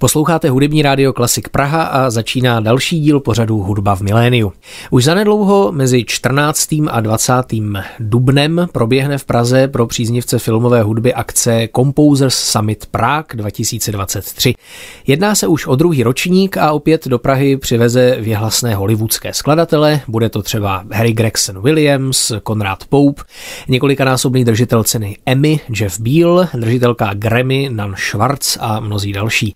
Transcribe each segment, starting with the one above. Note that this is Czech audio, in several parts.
Posloucháte hudební rádio Klasik Praha a začíná další díl pořadu Hudba v miléniu. Už zanedlouho mezi 14. a 20. dubnem proběhne v Praze pro příznivce filmové hudby akce Composers Summit Prague 2023. Jedná se už o druhý ročník a opět do Prahy přiveze věhlasné hollywoodské skladatele. Bude to třeba Harry Gregson-Williams, Conrad Pope, několikanásobný držitel ceny Emmy Jeff Beal, držitelka Grammy Nan Schwartz a mnozí další.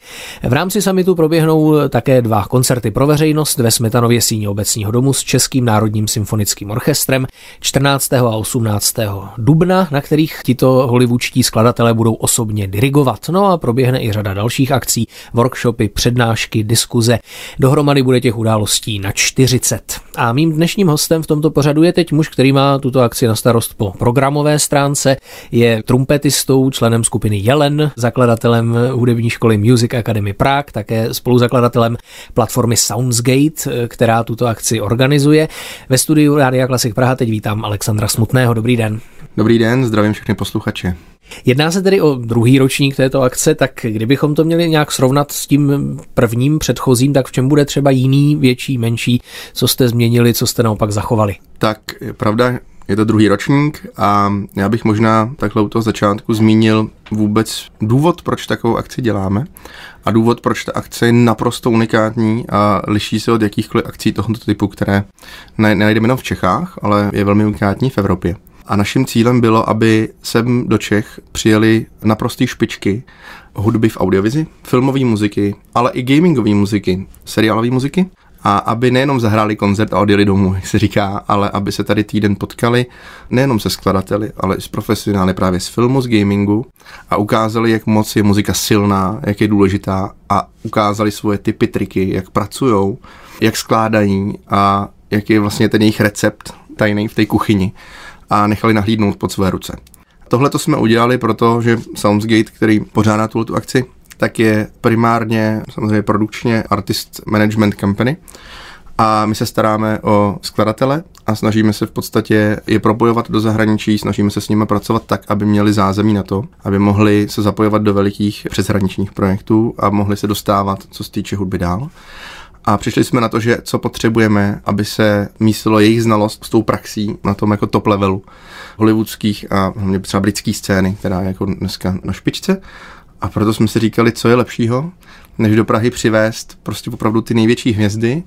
V rámci summitu proběhnou také dva koncerty pro veřejnost ve Smetanově síni obecního domu s Českým národním symfonickým orchestrem 14. a 18. dubna, na kterých tito hollywoodští skladatelé budou osobně dirigovat. No a proběhne i řada dalších akcí, workshopy, přednášky, diskuze. Dohromady bude těch událostí na 40. A mým dnešním hostem v tomto pořadu je teď muž, který má tuto akci na starost po programové stránce, je trumpetistou, členem skupiny Jelen, zakladatelem hudební školy Music Academy Prague, také spoluzakladatelem platformy Soundsgate, která tuto akci organizuje. Ve studiu Rádia Klasik Praha teď vítám Alexandra Smutného. Dobrý den. Dobrý den, zdravím všechny posluchače. Jedná se tedy o druhý ročník této akce, tak kdybychom to měli nějak srovnat s tím prvním předchozím, tak v čem bude třeba jiný, větší, menší, co jste změnili, co jste naopak zachovali? Tak pravda, je to druhý ročník a já bych možná takhle u toho začátku zmínil vůbec důvod, proč takovou akci děláme a důvod, proč ta akce je naprosto unikátní a liší se od jakýchkoliv akcí tohoto typu, které nenajdeme jenom v Čechách, ale je velmi unikátní v Evropě. A naším cílem bylo, aby sem do Čech přijeli naprosté špičky hudby v audiovizi, filmové muziky, ale i gamingové muziky, seriálové muziky. A aby nejenom zahráli koncert a odjeli domů, jak se říká, ale aby se tady týden potkali nejenom se skladateli, ale i s profesionály právě z filmu, z gamingu a ukázali, jak moc je muzika silná, jak je důležitá a ukázali svoje tipy, triky, jak pracujou, jak skládají a jak je vlastně ten jejich recept tajný v té kuchyni a nechali nahlídnout pod své ruce. Tohle to jsme udělali, protože Soundsgate, který pořádá tu akci, tak je primárně, samozřejmě produkčně, artist management company a my se staráme o skladatele a snažíme se v podstatě je propojovat do zahraničí, snažíme se s nimi pracovat tak, aby měli zázemí na to, aby mohli se zapojovat do velikých přeshraničních projektů a mohli se dostávat, co se týče hudby dál. A přišli jsme na to, že co potřebujeme, aby se místilo jejich znalost s tou praxí na tom jako top levelu hollywoodských a hlavně třeba britský scény, která je jako dneska na špičce. A proto jsme si říkali, co je lepšího, než do Prahy přivést prostě opravdu ty největší hvězdy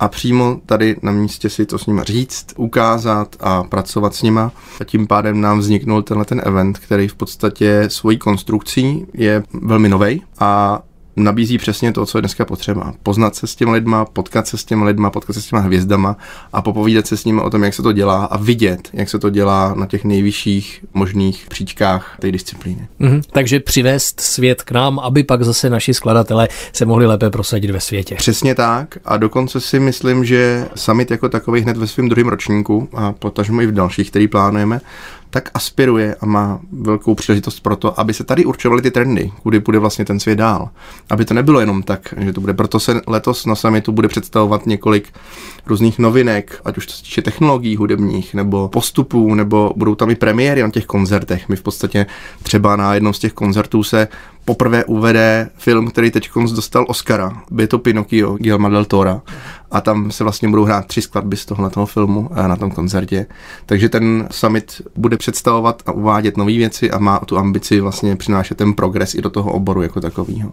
a přímo tady na místě si to s nima říct, ukázat a pracovat s nima. A tím pádem nám vzniknul tenhle ten event, který v podstatě svojí konstrukcí je velmi novej a nabízí přesně to, co je dneska potřeba. Poznat se s těma lidma, potkat se s těma lidma, potkat se s těma hvězdama a popovídat se s nimi o tom, jak se to dělá a vidět, jak se to dělá na těch nejvyšších možných příčkách té disciplíny. Takže přivést svět k nám, aby pak zase naši skladatelé se mohli lépe prosadit ve světě. Přesně tak a dokonce si myslím, že summit jako takový hned ve svém druhém ročníku a potažmo i v dalších, který plánujeme, tak aspiruje a má velkou příležitost pro to, aby se tady určovaly ty trendy, kudy půjde vlastně ten svět dál. Aby to nebylo jenom tak, že to bude. Proto se letos na summitu bude představovat několik různých novinek, ať už to se týče technologií hudebních, nebo postupů, nebo budou tam i premiéry na těch koncertech. My v podstatě třeba na jednom z těch koncertů se poprvé uvede film, který teď dostal Oscara. Je to Pinocchio, Guillermo del Tora. A tam se vlastně budou hrát 3 skladby z tohoto filmu na tom koncertě. Takže ten summit bude představovat a uvádět nové věci a má tu ambici vlastně přinášet ten progres i do toho oboru jako takového.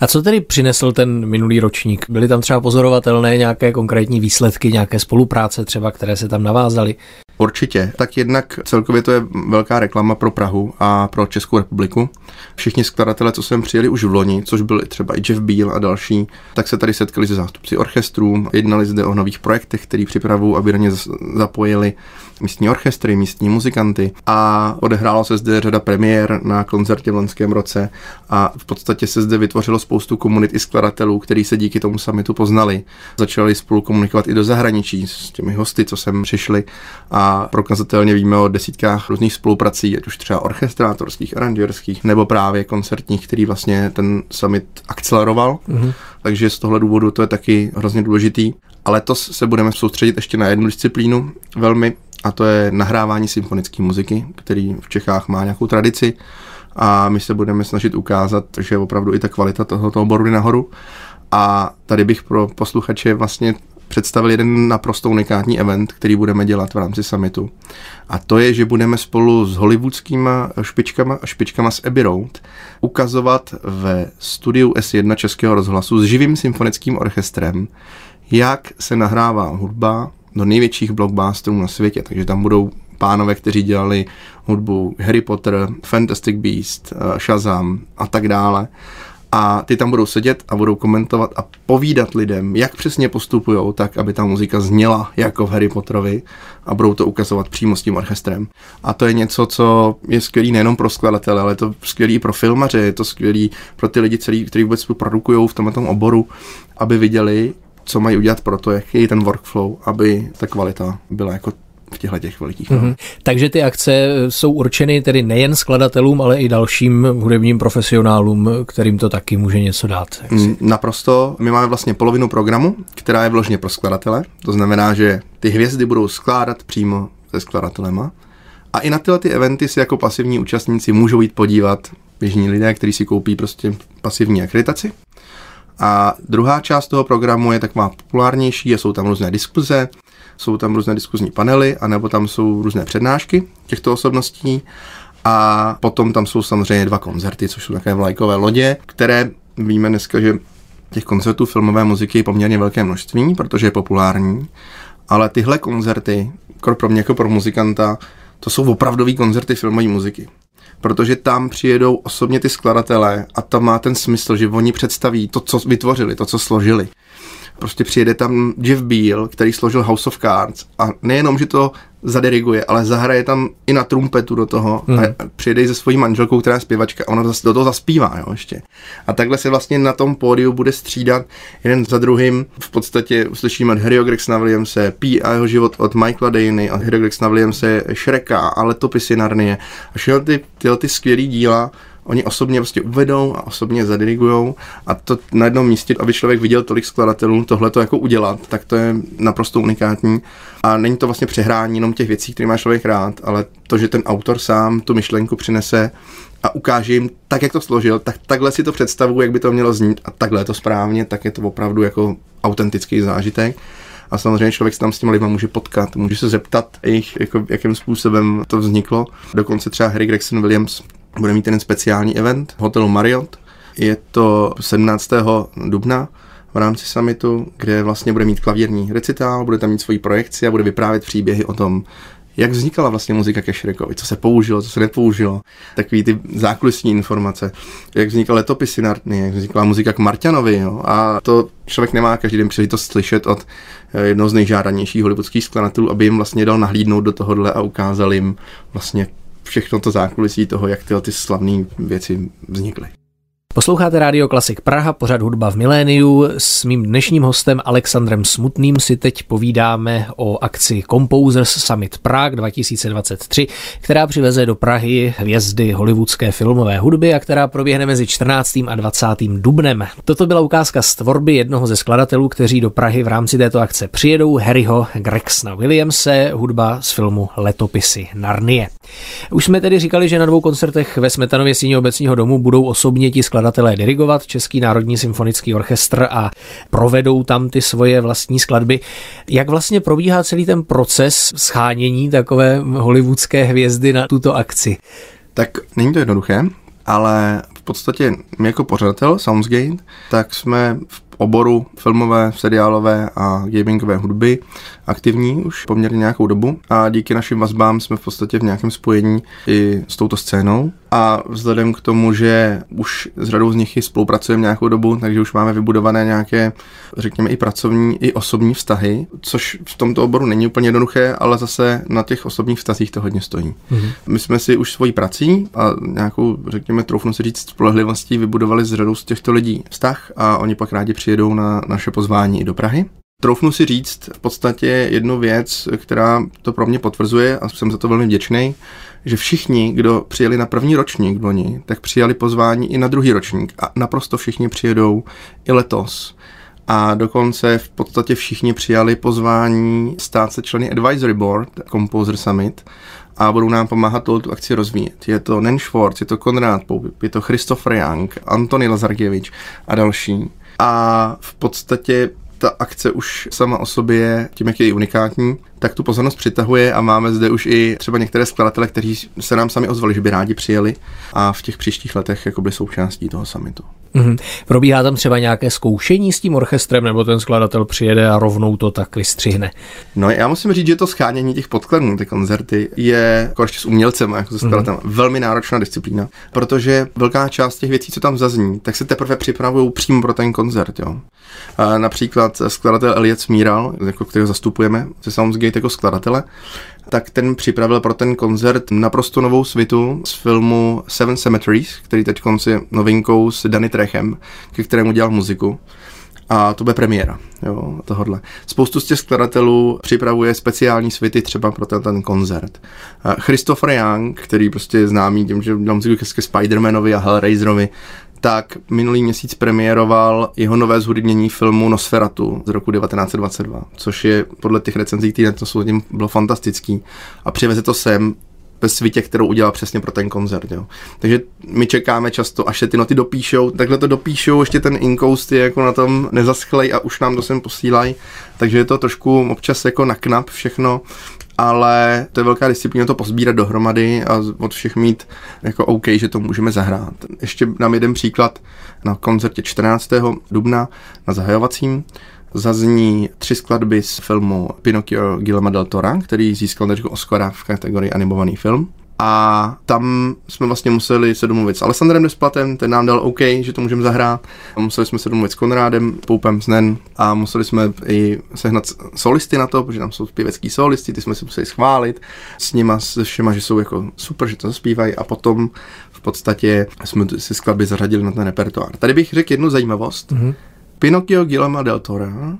A co tedy přinesl ten minulý ročník? Byly tam třeba pozorovatelné nějaké konkrétní výsledky, nějaké spolupráce třeba, které se tam navázaly? Určitě. Tak jednak celkově to je velká reklama pro Prahu a pro Českou republiku. Všichni skladatelé, co sem přijeli už v loni, což byli třeba i Jeff Beal a další, tak se tady setkali se zástupci orchestrů, jednali zde o nových projektech, který připravují, aby na ně zapojili místní orchestry, místní muzikanty a odehrálo se zde řada premiér na koncertě v loňském roce a v podstatě se zde vytvořilo spoustu komunit i skladatelů, kteří se díky tomu summitu poznali. Začali spolu komunikovat i do zahraničí s těmi hosty, co sem přišli a prokazatelně víme o desítkách různých spoluprací, ať už třeba orchestrátorských, aranžerských, nebo právě koncertních, který vlastně ten summit akceleroval. takže z tohle důvodu to je taky hrozně důležitý. A letos se budeme soustředit ještě na jednu disciplínu velmi, a to je nahrávání symfonické muziky, který v Čechách má nějakou tradici a my se budeme snažit ukázat, že opravdu i ta kvalita tohoto oboru jde nahoru. A tady bych pro posluchače vlastně představil jeden naprosto unikátní event, který budeme dělat v rámci summitu. A to je, že budeme spolu s hollywoodskýma špičkama z Abbey Road ukazovat ve studiu S1 Českého rozhlasu s živým symfonickým orchestrem, jak se nahrává hudba do největších blockbusterů na světě. Takže tam budou pánové, kteří dělali hudbu Harry Potter, Fantastic Beasts, Shazam a tak dále. A ty tam budou sedět a budou komentovat a povídat lidem, jak přesně postupujou, tak aby ta muzika zněla jako v Harry Potterovi, a budou to ukazovat přímo s tím orchestrem. A to je něco, co je skvělý nejenom pro skladatele, ale je to skvělý pro filmaře, je to skvělý pro ty lidi celý, kteří vůbec produkujou v tomto oboru, aby viděli, co mají udělat pro to, jaký je ten workflow, aby ta kvalita byla jako v těch velikých. Mm-hmm. Takže ty akce jsou určeny tedy nejen skladatelům, ale i dalším hudebním profesionálům, kterým to taky může něco dát. Naprosto. My máme vlastně polovinu programu, která je vložně pro skladatele. To znamená, že ty hvězdy budou skládat přímo se skladatelema. A i na tyhle ty eventy si jako pasivní účastníci můžou jít podívat běžní lidé, kteří si koupí prostě pasivní akreditaci. A druhá část toho programu je taková populárnější a jsou tam různé diskuze, jsou tam různé diskuzní panely, anebo tam jsou různé přednášky těchto osobností a potom tam jsou samozřejmě 2 koncerty, což jsou takové vlajkové lodě, které víme dneska, že těch koncertů filmové muziky je poměrně velké množství, protože je populární, ale tyhle koncerty, pro mě jako pro muzikanta, to jsou opravdový koncerty filmové muziky. Protože tam přijedou osobně ty skladatelé a tam má ten smysl, že oni představí to, co vytvořili, to, co složili. Prostě přijede tam Jeff Beal, který složil House of Cards a nejenom, že to zadiriguje, ale zahraje tam i na trumpetu do toho a přijede i se svojí manželkou, která je zpěvačka a ona do toho zaspívá, jo, ještě. A takhle se vlastně na tom pódiu bude střídat jeden za druhým. V podstatě uslyšíme od Harryho Gregsona-Williamse Pí a jeho život od Mychaela Danny, od Harryho Gregsona-Williamse Shreka a Letopisy Narnie. A všechno tyhle skvělý díla oni osobně prostě uvedou a osobně zadirigujou a to na jednom místě, aby člověk viděl tolik skladatelů tohleto jako udělat, tak to je naprosto unikátní a není to vlastně přehrání jenom těch věcí, které má člověk rád, ale to, že ten autor sám tu myšlenku přinese a ukáže jim tak, jak to složil, tak takhle si to představuji, jak by to mělo znít a takhle je to správně, tak je to opravdu jako autentický zážitek. A samozřejmě člověk se tam s těmi lidmi může potkat, může se zeptat jich, jako, jakým způsobem to vzniklo. Dokonce třeba Harry Gregson-Williams bude mít ten speciální event v hotelu Marriott. Je to 17. dubna v rámci summitu, kde vlastně bude mít klavírní recitál, bude tam mít svoji projekci a bude vyprávět příběhy o tom, jak vznikala vlastně muzika ke Shrekovi, co se použilo, co se nepoužilo, takový ty zákulisní informace, jak vznikla Letopisy Narnie, jak vznikla muzika k Martianovi, jo? A to člověk nemá každý den příležitost slyšet od jednoho z nejžádanějších hollywoodských skladatelů, aby jim vlastně dal nahlídnout do tohohle a ukázal jim vlastně všechno to zákulisí toho, jak tyhle ty slavné věci vznikly. Posloucháte Rádio Klasik Praha, pořad Hudba v miléniu. S mým dnešním hostem Alexandrem Smutným si teď povídáme o akci Composers Summit Prague 2023, která přiveze do Prahy hvězdy hollywoodské filmové hudby a která proběhne mezi 14. a 20. dubnem. Toto byla ukázka z tvorby jednoho ze skladatelů, kteří do Prahy v rámci této akce přijedou, Harryho Gregsona-Williamse, hudba z filmu Letopisy Narnie. Už jsme tedy říkali, že na 2 koncertech ve Smetanově síni Obecního domu budou osobně ti skladatelé dirigovat, Český národní symfonický orchestr, a provedou tam ty svoje vlastní skladby. Jak vlastně probíhá celý ten proces shánění takové hollywoodské hvězdy na tuto akci? Tak není to jednoduché, ale v podstatě my jako pořadatel Soundsgate, tak jsme v oboru filmové, seriálové a gamingové hudby aktivní už poměrně nějakou dobu a díky našim vazbám jsme v podstatě v nějakém spojení i s touto scénou a vzhledem k tomu, že už s řadou z nich spolupracujeme nějakou dobu, takže už máme vybudované nějaké, řekněme, i pracovní, i osobní vztahy, což v tomto oboru není úplně jednoduché, ale zase na těch osobních vztazích to hodně stojí. Mm-hmm. My jsme si už svojí prací a nějakou, řekněme, troufnu si říct, spolehlivostí vybudovali s řadou z těchto lidí vztah a oni pak rádi přijedou na naše pozvání i do Prahy. Troufnu si říct v podstatě jednu věc, která to pro mě potvrzuje a jsem za to velmi vděčný, že všichni, kdo přijeli na první ročník loni, tak přijali pozvání i na druhý ročník a naprosto všichni přijedou i letos. A dokonce v podstatě všichni přijali pozvání stát se členy Advisory Board Composer Summit a budou nám pomáhat tu akci rozvíjet. Je to Nan Schwartz, je to Conrad Pope, je to Christopher Young, Antony Lazarkěvič a další. A v podstatě ta akce už sama o sobě, tím jak je i unikátní, tak tu pozornost přitahuje a máme zde už i třeba některé skladatele, kteří se nám sami ozvali, že by rádi přijeli a v těch příštích letech jako byli součástí toho summitu. Mm-hmm. Probíhá tam třeba nějaké zkoušení s tím orchestrem, nebo ten skladatel přijede a rovnou to tak vystřihne? No já musím říct, že to shánění těch podkladů, ty koncerty, je jako ještě s umělcem, jako se skladatelem, velmi náročná disciplína, protože velká část těch věcí, co tam zazní, tak se teprve připravují přímo pro ten koncert. Jo. A například skladatel Elias Míral, jako kterého zastupujeme ze Soundsgate jako skladatele, tak ten připravil pro ten koncert naprosto novou svitu z filmu Seven Cemeteries, který teď je novinkou s Danny Trechem, ke kterému dělal muziku. A to bude premiéra, jo, tohodle. Spoustu z těch skladatelů připravuje speciální svity třeba pro ten koncert. Christopher Young, který prostě je známý tím, že dělal muziku ke Spider-Manovi a Hellraiserovi, tak minulý měsíc premiéroval jeho nové zhudebnění filmu Nosferatu z roku 1922, což je podle těch recenzí, které to jsou, tím bylo fantastický a přiveze to sem ve svitě, kterou udělal přesně pro ten koncert. Jo. Takže my čekáme často, až se ty noty dopíšou, takhle to dopíšou, ještě ten inkoust je jako na tom nezaschlej a už nám to sem posílají, takže je to trošku občas jako na knap všechno, ale to je velká disciplína to pozbírat dohromady a od všech mít jako OK, že to můžeme zahrát. Ještě nám jeden příklad na koncertě 14. dubna na zahajovacím. Zazní 3 skladby z filmu Pinocchio Guillerma del Tora, který získal Oscara v kategorii animovaný film. A tam jsme vlastně museli se domluvit s Alexandrem Desplatem, ten nám dal OK, že to můžeme zahrát. A museli jsme se domluvit s Konrádem, Poupem, s Nen a museli jsme i sehnat solisty na to, protože tam jsou zpěvecký solisti, ty jsme si museli schválit s nima, se všema, že jsou jako super, že to zpívají a potom v podstatě jsme si skladby zařadili na ten repertoár. Tady bych řekl jednu zajímavost. Mm-hmm. Pinocchio Guillerma del Tora,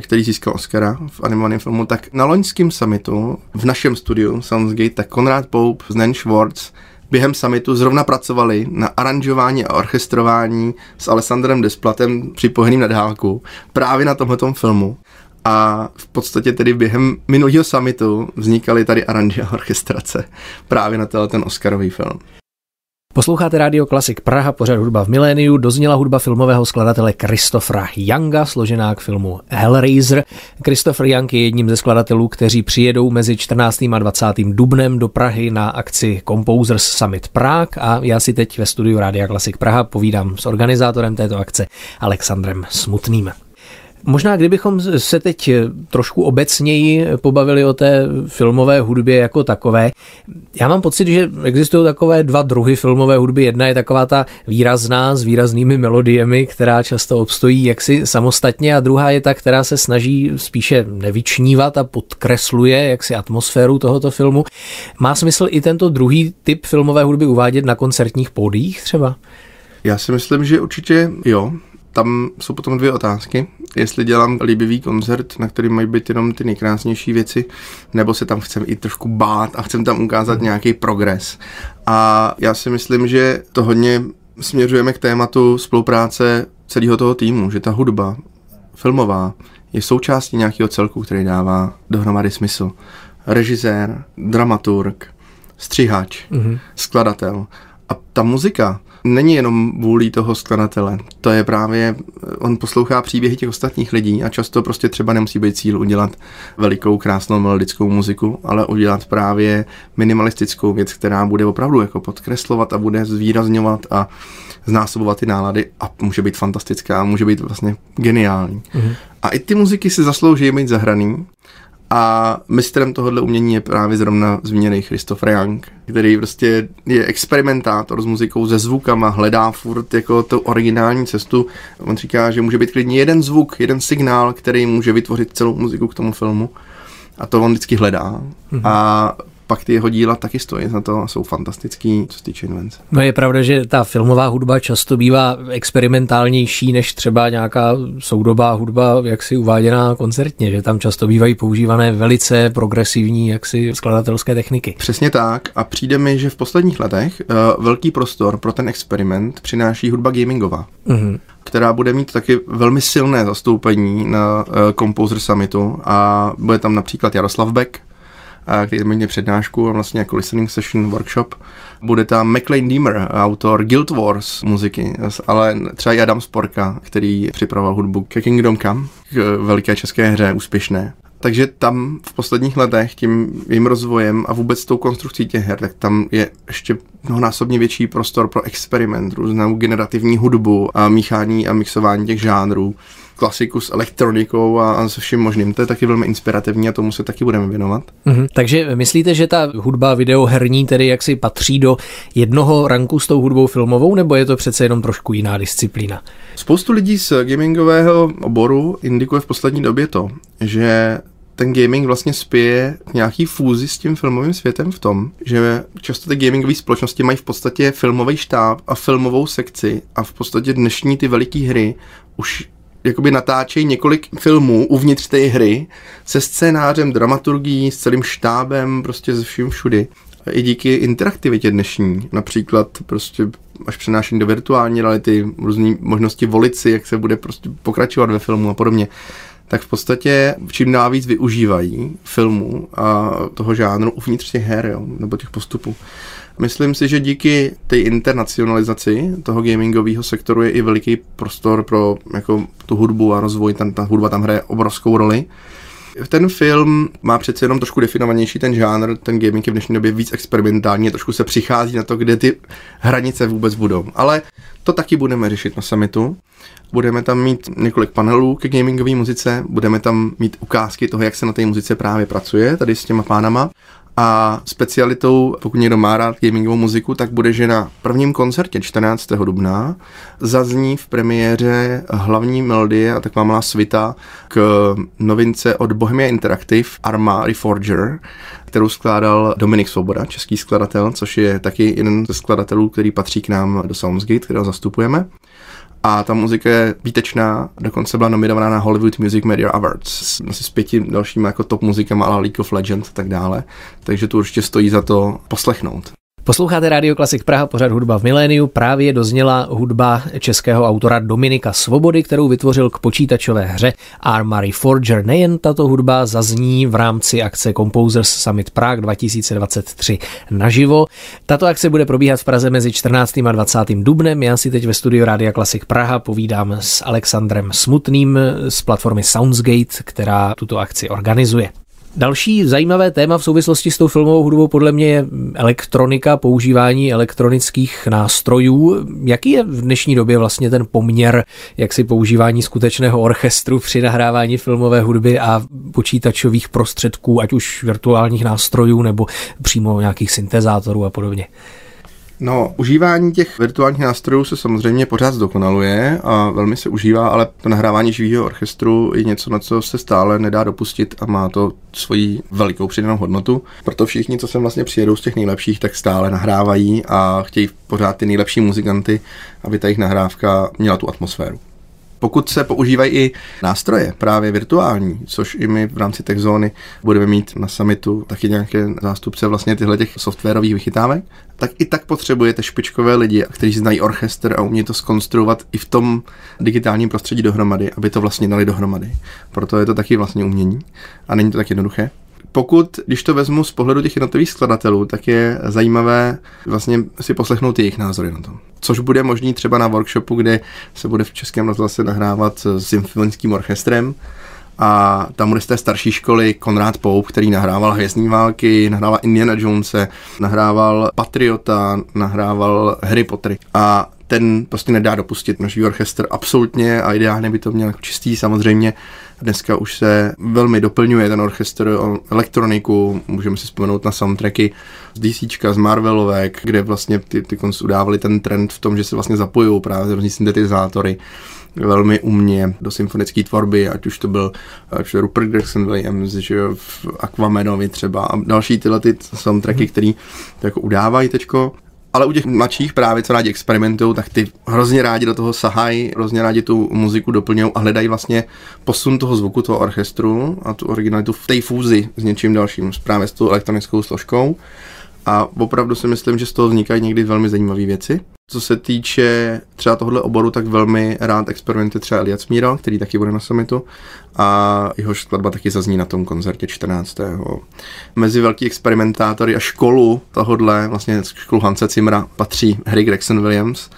který získal Oscara v animovaném filmu, tak na loňském summitu v našem studiu Soundsgate, tak Conrad Pope z Nan Schwartz během summitu zrovna pracovali na aranžování a orchestrování s Alexandrem Desplatem připojeným na dálku právě na tomhletom filmu. A v podstatě tedy během minulého summitu vznikaly tady aranže a orchestrace právě na ten Oscarový film. Posloucháte Rádio Klasik Praha, pořad Hudba v miléniu, dozněla hudba filmového skladatele Christophera Younga, složená k filmu Hellraiser. Christopher Young je jedním ze skladatelů, kteří přijedou mezi 14. a 20. dubnem do Prahy na akci Composers Summit Prague a já si teď ve studiu Rádia Klasik Praha povídám s organizátorem této akce Alexandrem Smutným. Možná kdybychom se teď trošku obecněji pobavili o té filmové hudbě jako takové. Já mám pocit, že existují takové dva druhy filmové hudby. Jedna je taková ta výrazná s výraznými melodiemi, která často obstojí jaksi samostatně a druhá je ta, která se snaží spíše nevyčnívat a podkresluje jaksi atmosféru tohoto filmu. Má smysl i tento druhý typ filmové hudby uvádět na koncertních pódiích třeba? Já si myslím, že určitě jo. Tam jsou potom 2 otázky. Jestli dělám líbivý koncert, na který mají být jenom ty nejkrásnější věci, nebo se tam chcem i trošku bát a chcem tam ukázat nějaký progres. A já si myslím, že to hodně směřujeme k tématu spolupráce celého toho týmu, že ta hudba filmová je součástí nějakého celku, který dává dohromady smysl. Režisér, dramaturg, střihač, skladatel. A ta muzika není jenom vůlí toho skladatele. To je právě, on poslouchá příběhy těch ostatních lidí a často prostě třeba nemusí být cíl udělat velikou, krásnou melodickou muziku, ale udělat právě minimalistickou věc, která bude opravdu jako podkreslovat a bude zvýrazňovat a znásobovat ty nálady a může být fantastická, může být vlastně geniální. Mhm. A i ty muziky si zaslouží být zahraný. A mistrem tohohle umění je právě zrovna zmíněný Christopher Young, který prostě je experimentátor s muzikou, se zvukama, hledá furt jako tu originální cestu. On říká, že může být klidně jeden zvuk, jeden signál, který může vytvořit celou muziku k tomu filmu. A to on vždycky hledá. A pak ty jeho díla taky stojí za to a jsou fantastický, co se týče invence. No je pravda, že ta filmová hudba často bývá experimentálnější než třeba nějaká soudobá hudba, jaksi uváděná koncertně, že tam často bývají používané velice progresivní jaksi skladatelské techniky. Přesně tak a přijde mi, že v posledních letech velký prostor pro ten experiment přináší hudba gamingová, která bude mít taky velmi silné zastoupení na Composer Summitu a bude tam například Jaroslav Beck, který změní přednášku a vlastně jako listening session workshop. Bude tam McLean Deemer, autor Guild Wars muziky, ale třeba i Adam Sporka, který připravoval hudbu ke Kingdom Come, k velké české hře úspěšné. Takže tam v posledních letech tím jejím rozvojem a vůbec tou konstrukcí těch her, tak tam je ještě mnohonásobně větší prostor pro experiment, různou generativní hudbu a míchání a mixování těch žánrů, klasiku s elektronikou a se vším možným. To je taky velmi inspirativní a tomu se taky budeme věnovat. Takže myslíte, že ta hudba videoherní tedy jaksi patří do jednoho ranku s tou hudbou filmovou, nebo je to přece jenom trošku jiná disciplína? Spoustu lidí z gamingového oboru indikuje v poslední době to, že ten gaming vlastně spěje nějaký fúzi s tím filmovým světem v tom, že často ty gamingové společnosti mají v podstatě filmový štáb a filmovou sekci a v podstatě dnešní ty veliké hry už jakoby natáčejí několik filmů uvnitř té hry se scénářem, dramaturgií, s celým štábem, prostě ze vším všudy. I díky interaktivitě dnešní, například prostě až přenášení do virtuální reality, různé možnosti volit si, jak se bude prostě pokračovat ve filmu a podobně, tak v podstatě čím dál víc využívají filmu a toho žánru uvnitř těch her, jo, nebo těch postupů. Myslím si, že díky té internacionalizaci toho gamingového sektoru je i veliký prostor pro jako, tu hudbu a rozvoj, ta hudba tam hraje obrovskou roli. Ten film má přece jenom trošku definovanější ten žánr, ten gaming je v dnešní době víc experimentální, trošku se přichází na to, kde ty hranice vůbec budou. Ale to taky budeme řešit na summitu. Budeme tam mít několik panelů ke gamingové muzice, budeme tam mít ukázky toho, jak se na té muzice právě pracuje, tady s těma pánama. A specialitou, pokud někdo má rád gamingovou muziku, tak bude, že na prvním koncertě 14. dubna zazní v premiéře hlavní melodie a taková malá svita k novince od Bohemia Interactive Arma Reforger, kterou skládal Dominik Svoboda, český skladatel, což je taky jeden ze skladatelů, který patří k nám do Soundsgate, kterého zastupujeme. A ta muzika je výtečná, dokonce byla nominovaná na Hollywood Music Media Awards asi s 5 dalšími jako top muzikama a League of Legends a tak dále, takže to určitě stojí za to poslechnout. Posloucháte Radio Klasik Praha, pořad Hudba v miléniu. Právě dozněla hudba českého autora Dominika Svobody, kterou vytvořil k počítačové hře Arma Reforger. Nejen tato hudba zazní v rámci akce Composers Summit Prague 2023 naživo. Tato akce bude probíhat v Praze mezi 14. a 20. dubnem. Já si teď ve studiu Rádia Klasik Praha povídám s Alexandrem Smutným z platformy Soundsgate, která tuto akci organizuje. Další zajímavé téma v souvislosti s tou filmovou hudbou podle mě je elektronika, používání elektronických nástrojů. Jaký je v dnešní době vlastně ten poměr, jak si používání skutečného orchestru při nahrávání filmové hudby a počítačových prostředků, ať už virtuálních nástrojů nebo přímo nějakých syntezátorů a podobně? No, užívání těch virtuálních nástrojů se samozřejmě pořád zdokonaluje a velmi se užívá, ale to nahrávání živého orchestru je něco, na co se stále nedá dopustit a má to svoji velikou přidanou hodnotu. Proto všichni, co sem vlastně přijedou z těch nejlepších, tak stále nahrávají a chtějí pořád ty nejlepší muzikanty, aby ta jejich nahrávka měla tu atmosféru. Pokud se používají i nástroje právě virtuální, což i my v rámci Techzóny budeme mít na summitu taky nějaké zástupce vlastně těchto softwarových vychytávek, tak i tak potřebujete špičkové lidi, kteří znají orchestr a umí to zkonstruovat i v tom digitálním prostředí dohromady, aby to vlastně dali dohromady. Proto je to taky vlastně umění a není to tak jednoduché. Pokud, když to vezmu z pohledu těch jednotlivých skladatelů, tak je zajímavé vlastně si poslechnout jejich názory na to. Což bude možný třeba na workshopu, kde se bude v Českém rozhlase nahrávat s symfonickým orchestrem a tam bude z té starší školy Conrad Pope, který nahrával Hvězdné války, nahrával Indiana Jonese, nahrával Patriota, nahrával Harry Pottery a ten prostě nedá dopustit naší orchestr absolutně a ideálně by to měl čistý samozřejmě. Dneska už se velmi doplňuje ten orchestr o elektroniku, můžeme si vzpomenout na soundtracky z DCčka, z Marvelovek, kde vlastně ty konc udávali ten trend v tom, že se vlastně zapojují právě různý syntetizátory, velmi umně do symfonické tvorby, ať už to byl Rupert Gregson-Williams, že v Aquamanovi třeba a další tyhle ty soundtracky, který to jako udávají teďko. Ale u těch mladších právě, co rádi experimentují, tak ty hrozně rádi do toho sahají, hrozně rádi tu muziku doplňují a hledají vlastně posun toho zvuku, toho orchestru a tu originalitu v té fúzi s něčím dalším, právě s tou elektronickou složkou. A opravdu si myslím, že z toho vznikají někdy velmi zajímavé věci. Co se týče třeba tohohle oboru, tak velmi rád experimentuje třeba Elias Míral, který taky bude na summitu, a jeho skladba taky zazní na tom koncertě 14. Mezi velký experimentátory a školu tohohle, vlastně školu Hanse Zimmera, patří Harry Gregson-Williams.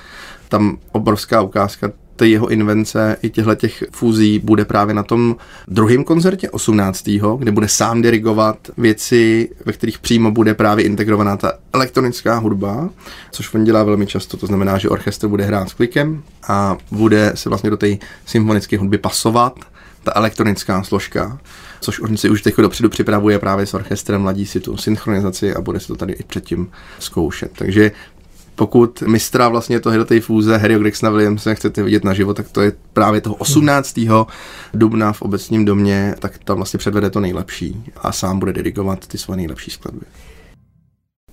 Tam obrovská ukázka jeho invence i těch fúzí bude právě na tom druhém koncertě 18., kde bude sám dirigovat věci, ve kterých přímo bude právě integrovaná ta elektronická hudba, což on dělá velmi často, to znamená, že orchestr bude hrát s klikem a bude se vlastně do té symfonické hudby pasovat ta elektronická složka, což on si už teď dopředu připravuje právě s orchestrem, ladí si tu synchronizaci a bude se to tady i předtím zkoušet. Takže pokud mistra vlastně toho té fúze Harryho Gregsona-Williamse chcete vidět naživo, tak to je právě toho 18. dubna v Obecním domě, tak tam vlastně předvede to nejlepší a sám bude dirigovat ty své nejlepší skladby.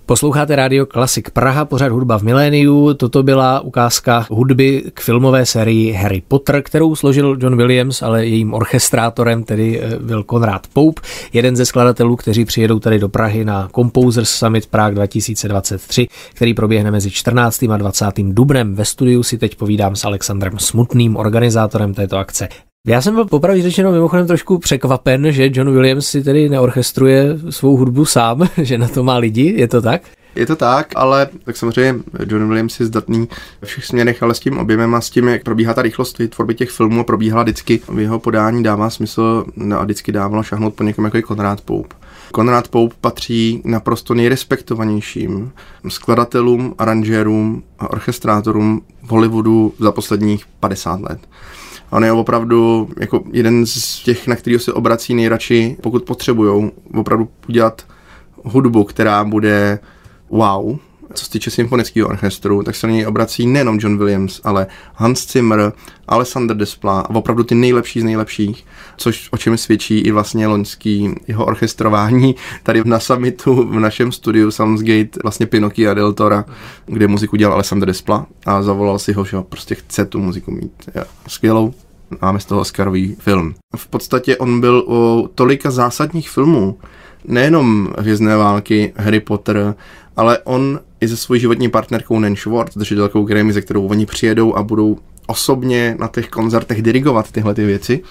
Posloucháte Rádio Klasik Praha, pořad Hudba v miléniu. Toto byla ukázka hudby k filmové sérii Harry Potter, kterou složil John Williams, ale jejím orchestrátorem tedy byl Conrad Pope, jeden ze skladatelů, kteří přijedou tady do Prahy na Composers Summit Prague 2023, který proběhne mezi 14. a 20. dubnem. Ve studiu si teď povídám s Alexandrem Smutným, organizátorem této akce. Já jsem byl popravdě řečeno mimochodem trošku překvapen, že John Williams si tedy neorchestruje svou hudbu sám, že na to má lidi, je to tak? Je to tak, ale tak samozřejmě John Williams je zdatný ve všech směrech, ale s tím objemem a s tím, jak probíhá ta rychlost tvorby těch filmů, probíhala vždycky v jeho podání, dává smysl a vždycky dávalo šahnout po někom jako Conrad Pope. Conrad Pope patří naprosto nejrespektovanějším skladatelům, aranžérům a orchestrátorům v Hollywoodu za posledních 50 let. On je opravdu jako jeden z těch, na kterého se obrací nejradši, pokud potřebujou opravdu udělat hudbu, která bude wow. Co se týče symfonického orchestru, tak se na něj obrací nejenom John Williams, ale Hans Zimmer, Alexandre Desplat a opravdu ty nejlepší z nejlepších, což o čem svědčí i vlastně loňský jeho orchestrování tady na summitu v našem studiu Soundsgate, vlastně Pinocchio a del Tora, kde muziku dělal Alexandre Desplat a zavolal si ho, že prostě chce tu muziku mít skvělou. Máme z toho Oscarový film. V podstatě on byl o tolika zásadních filmů, nejenom Hvězdné války, Harry Potter, ale on i se svojí životní partnerkou Nan Schwartz, držitelkou Grammy, ze kterou oni přijedou a budou osobně na těch koncertech dirigovat tyhle ty věci,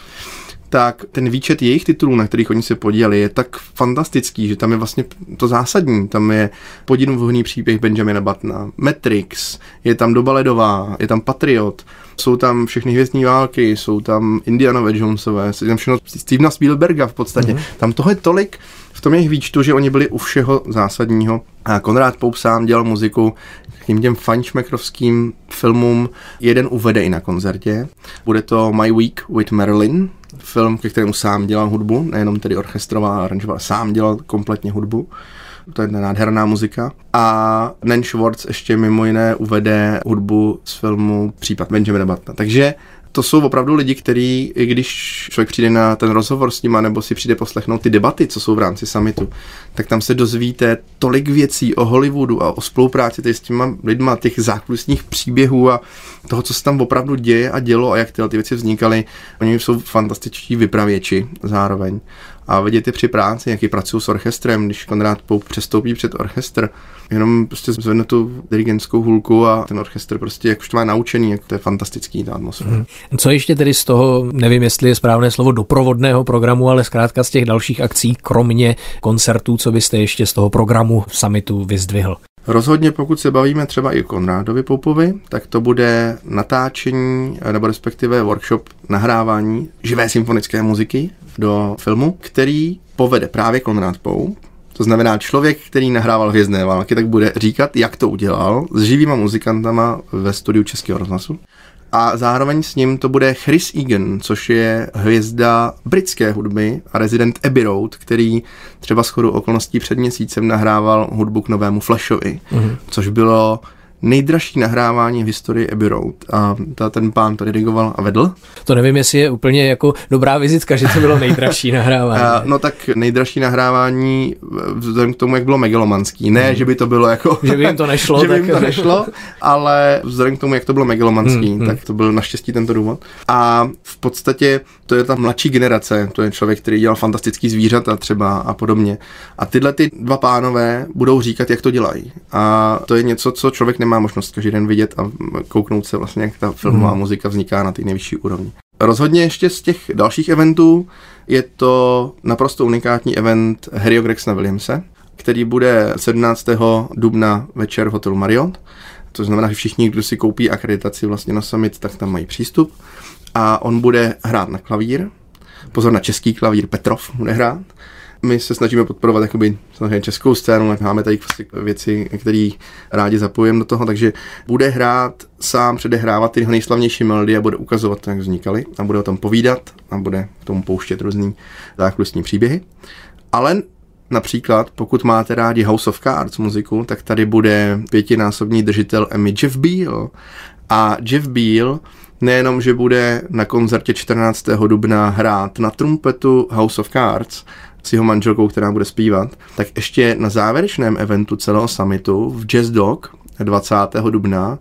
tak ten výčet jejich titulů, na kterých oni se podíleli, je tak fantastický, že tam je vlastně to zásadní. Tam je podivuhodný příběh Benjamina Buttona, Matrix, je tam Doba ledová, je tam Patriot, jsou tam všechny Hvězdní války, jsou tam Indianové Jonesové, jsou tam všechno Stevena Spielberga v podstatě. Tam toho je tolik v tom jejich výčtu, že oni byli u všeho zásadního. A Conrad Pope sám dělal muziku k těm fajnšmekrovským filmům. Jeden uvede i na koncertě. Bude to My Week with Marilyn, film, ke kterému sám dělal hudbu, nejenom tedy orchestrová a aranžoval, sám dělal kompletně hudbu. To je nádherná muzika. A Nan Schwartz ještě mimo jiné uvede hudbu z filmu Případ Benjamina Buttona. Takže to jsou opravdu lidi, kteří, i když člověk přijde na ten rozhovor s nima, nebo si přijde poslechnout ty debaty, co jsou v rámci summitu, tak tam se dozvíte tolik věcí o Hollywoodu a o spolupráci tady s těma lidma, těch zákulisních příběhů a toho, co se tam opravdu děje a dělo a jak tyhle ty věci vznikaly. Oni jsou fantastičtí vypravěči zároveň. A vidět je při práci, jak pracují s orchestrem, když Conrad Pope přestoupí před orchestr, jenom prostě zvedne tu dirigentskou hulku a ten orchestr prostě jak už to má naučený, jak to je fantastický ta atmosféra. Co ještě tedy z toho, nevím, jestli je správné slovo, doprovodného programu, ale zkrátka z těch dalších akcí, kromě koncertů, co byste ještě z toho programu summitu vyzdvihl? Rozhodně, pokud se bavíme třeba i o Conradovi Popovi, tak to bude natáčení, nebo respektive workshop nahrávání živé symfonické muziky do filmu, který povede právě Conrad Pope. To znamená, člověk, který nahrával Hvězdné války, tak bude říkat, jak to udělal s živýma muzikantama ve studiu Českého rozhlasu. A zároveň s ním to bude Chris Egan, což je hvězda britské hudby a rezident Abbey Road, který třeba shodou okolností před měsícem nahrával hudbu k novému Flashovi, což bylo nejdražší nahrávání v historii Abbey Road. A ten pán to dirigoval a vedl. To nevím, jestli je úplně jako dobrá vizitka, že to bylo nejdražší nahrávání. No tak nejdražší nahrávání vzhledem k tomu, jak bylo megalomanský. Ne, že by to bylo jako... Že by jim to nešlo. Že by jim to nešlo, ale vzhledem k tomu, jak to bylo megalomanský, tak to byl naštěstí tento důvod. A v podstatě to je ta mladší generace, to je člověk, který dělal fantastický zvířata třeba a podobně. A tyhle ty dva pánové budou říkat, jak to dělají. A to je něco, co člověk nemá možnost každý den vidět a kouknout se vlastně, jak ta filmová muzika vzniká na té nejvyšší úrovni. Rozhodně ještě z těch dalších eventů je to naprosto unikátní event Harryho Gregsona-Williamse, který bude 17. dubna večer v hotelu Marriott. To znamená, že všichni, kdo si koupí akreditaci vlastně na summit, tak tam mají přístup. A on bude hrát na klavír. Pozor, na český klavír, Petrov bude hrát. My se snažíme podporovat jakoby českou scénu, máme tady věci, které rádi zapojujeme do toho, takže bude hrát sám, předehrávat ty nejslavnější melodie a bude ukazovat, jak vznikaly a bude o tom povídat a bude k tomu pouštět různý zákulisní příběhy. Ale například, pokud máte rádi House of Cards muziku, tak tady bude pětinásobný držitel Emmy Jeff Beal. A Jeff Beal nejenom, že bude na koncertě 14. dubna hrát na trumpetu House of Cards s jeho manželkou, která bude zpívat, tak ještě na závěrečném eventu celého summitu v JazzDoc 20. dubna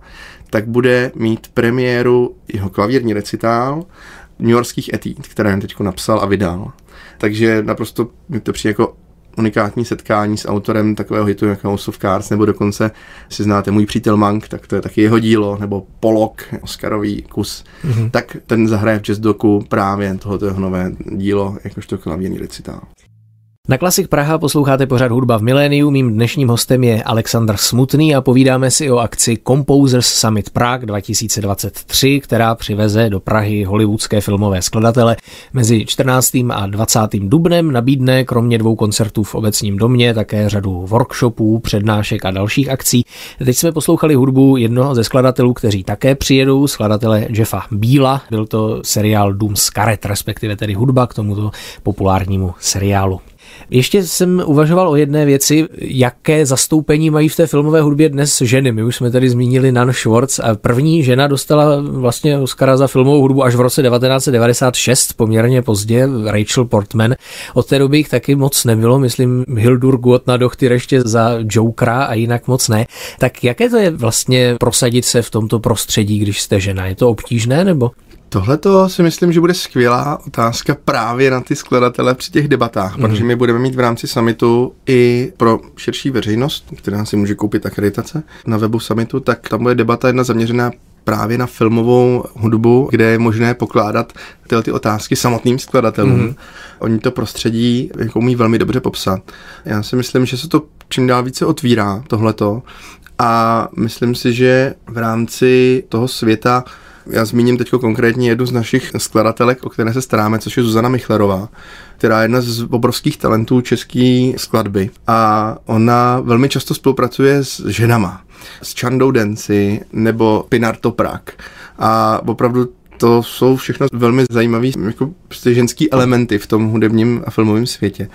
tak bude mít premiéru jeho klavírní recitál New Yorkských etíd, které teď napsal a vydal. Takže naprosto mi to přijde jako unikátní setkání s autorem takového hitu jako House of Cards, nebo dokonce, si znáte Můj přítel Mank, tak to je taky jeho dílo, nebo Pollock, Oscarový kus, tak ten zahraje v JazzDocu právě tohoto jeho nové dílo, jakožto klavírní recitál. Na Klasik Praha posloucháte pořad Hudba v miléniu, mým dnešním hostem je Alexandr Smutný a povídáme si o akci Composers Summit Prague 2023, která přiveze do Prahy hollywoodské filmové skladatele. Mezi 14. a 20. dubnem nabídne kromě 2 koncertů v Obecním domě také řadu workshopů, přednášek a dalších akcí. Teď jsme poslouchali hudbu jednoho ze skladatelů, kteří také přijedou, skladatele Jeffa Beala. Byl to seriál Dům z karet, respektive tedy hudba k tomuto populárnímu seriálu. Ještě jsem uvažoval o jedné věci, jaké zastoupení mají v té filmové hudbě dnes ženy. My už jsme tady zmínili Nan Schwartz a první žena dostala vlastně Oscara za filmovou hudbu až v roce 1996, poměrně pozdě, Rachel Portman. Od té doby jich taky moc nebylo, myslím Hildur Guðnadóttir ještě za Jokera a jinak moc ne. Tak jaké to je vlastně prosadit se v tomto prostředí, když jste žena? Je to obtížné nebo... Tohleto si myslím, že bude skvělá otázka právě na ty skladatele při těch debatách, protože my budeme mít v rámci summitu i pro širší veřejnost, která si může koupit akreditace na webu summitu, tak tam bude debata jedna zaměřená právě na filmovou hudbu, kde je možné pokládat tyhle ty otázky samotným skladatelům. Oni to prostředí jako umí velmi dobře popsat. Já si myslím, že se to čím dál více otvírá tohleto a myslím si, že v rámci toho světa. Já zmíním teď konkrétně jednu z našich skladatelek, o které se staráme, což je Zuzana Michlerová, která je jedna z obrovských talentů české skladby. A ona velmi často spolupracuje s ženama, s Čandou Denci nebo Pinarto Prague. A opravdu to jsou všechno velmi zajímavé jako ženské elementy v tom hudebním a filmovém světě.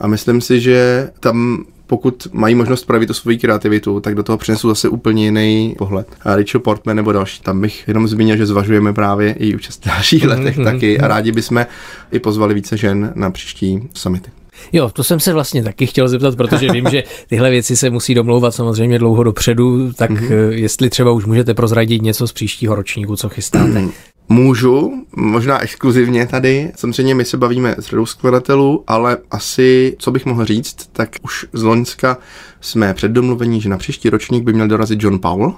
A myslím si, že tam... Pokud mají možnost projevit tu svoji kreativitu, tak do toho přinesou zase úplně jiný pohled. A Rachel Portman nebo další, tam bych jenom zmínil, že zvažujeme právě i účast v dalších letech taky a rádi bychom i pozvali více žen na příští summity. Jo, to jsem se vlastně taky chtěl zeptat, protože vím, že tyhle věci se musí domlouvat samozřejmě dlouho dopředu, tak jestli třeba už můžete prozradit něco z příštího ročníku, co chystáte. Můžu, možná exkluzivně tady. Samozřejmě my se bavíme s řadou skladatelů, ale asi, co bych mohl říct, tak už z loňska jsme předdomluvení, že na příští ročník by měl dorazit John Powell,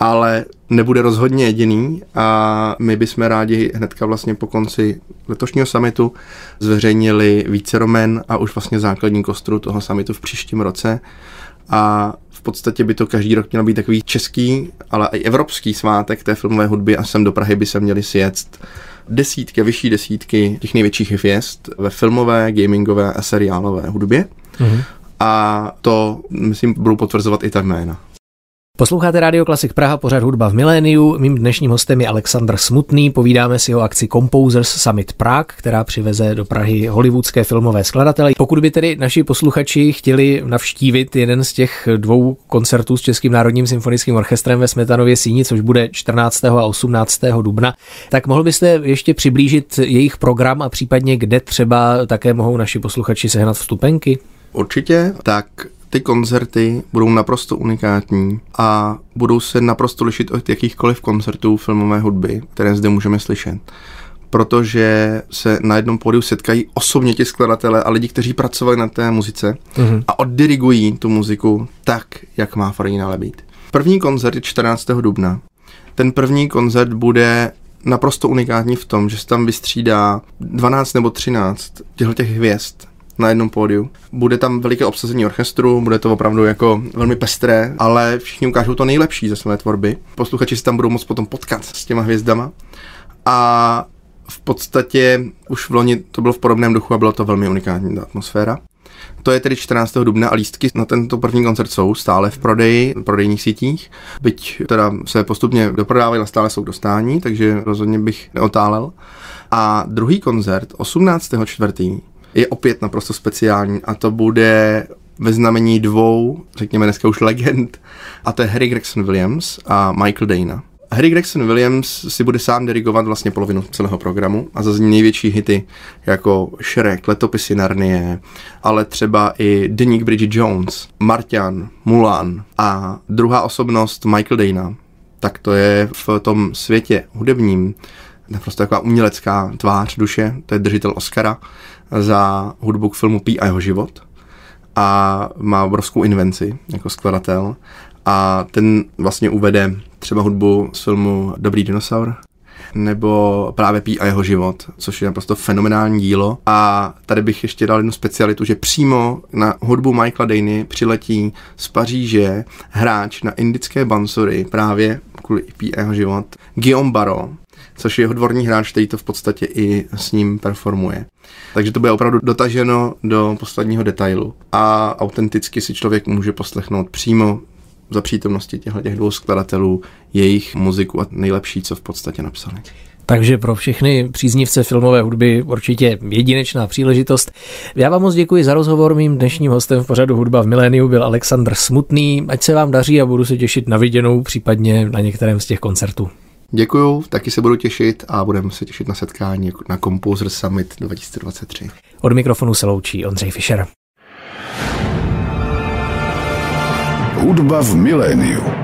ale nebude rozhodně jediný a my bychom rádi hnedka vlastně po konci letošního summitu zveřejnili vícero jmen a už vlastně základní kostru toho summitu v příštím roce. A v podstatě by to každý rok mělo být takový český, ale i evropský svátek té filmové hudby a sem do Prahy by se měly sjet desítky, vyšší desítky těch největších hvězd ve filmové, gamingové a seriálové hudbě. A to, myslím, budou potvrzovat i ta jména. Posloucháte Radio Klasik Praha, pořad Hudba v miléniu. Mým dnešním hostem je Alexandr Smutný. Povídáme si o akci Composers Summit Prague, která přiveze do Prahy hollywoodské filmové skladatele. Pokud by tedy naši posluchači chtěli navštívit jeden z těch dvou koncertů s Českým národním symfonickým orchestrem ve Smetanově síni, což bude 14. a 18. dubna, tak mohl byste ještě přiblížit jejich program a případně kde třeba také mohou naši posluchači sehnat vstupenky? Určitě, tak ty koncerty budou naprosto unikátní a budou se naprosto lišit od jakýchkoliv koncertů filmové hudby, které zde můžeme slyšet. Protože se na jednom pódiu setkají osobně ti skladatelé a lidi, kteří pracovali na té muzice a oddirigují tu muziku tak, jak má v originále být. První koncert je 14. dubna. Ten první koncert bude naprosto unikátní v tom, že se tam vystřídá 12 nebo 13 těchto hvězd na jednom pódiu. Bude tam veliké obsazení orchestru, bude to opravdu jako velmi pestré, ale všichni ukážou to nejlepší ze své tvorby. Posluchači se tam budou moct potom potkat s těma hvězdama a v podstatě už v loni to bylo v podobném duchu a byla to velmi unikátní atmosféra. To je tedy 14. dubna a lístky na tento první koncert jsou stále v prodeji, v prodejních sítích, byť teda se postupně doprodávají, ale stále jsou dostání, takže rozhodně bych neotálel. A druhý koncert 18.4. je opět naprosto speciální a to bude ve znamení dvou, řekněme dneska už legend, a to je Harry Gregson-Williams a Mychael Danna. Harry Gregson-Williams si bude sám dirigovat vlastně polovinu celého programu a zazní největší hity jako Shrek, Letopisy Narnie, ale třeba i Deník Bridget Jones, Martian, Mulan a druhá osobnost Mychael Danna. Tak to je v tom světě hudebním naprosto taková umělecká tvář duše, to je držitel Oscara za hudbu k filmu Pí a jeho život a má obrovskou invenci jako skladatel a ten vlastně uvede třeba hudbu z filmu Dobrý dinosaur nebo právě Pí a jeho život, což je naprosto fenomenální dílo a tady bych ještě dal jednu specialitu, že přímo na hudbu Michaela Danny přiletí z Paříže hráč na indické bansury právě kvůli Pí a jeho život Guillaume Barrault, což je jeho dvorní hráč, který to v podstatě i s ním performuje. Takže to bude opravdu dotaženo do posledního detailu a autenticky si člověk může poslechnout přímo za přítomnosti těch dvou skladatelů jejich muziku a nejlepší, co v podstatě napsali. Takže pro všechny příznivce filmové hudby určitě jedinečná příležitost. Já vám moc děkuji za rozhovor. Mým dnešním hostem v pořadu Hudba v miléniu byl Alexandr Smutný. Ať se vám daří a budu se těšit na viděnou, případně na některém z těch koncertů. Děkuju, taky se budu těšit a budeme se těšit na setkání na Composer Summit 2023. Od mikrofonu se loučí Ondřej Fischer. Hudba v miléniu.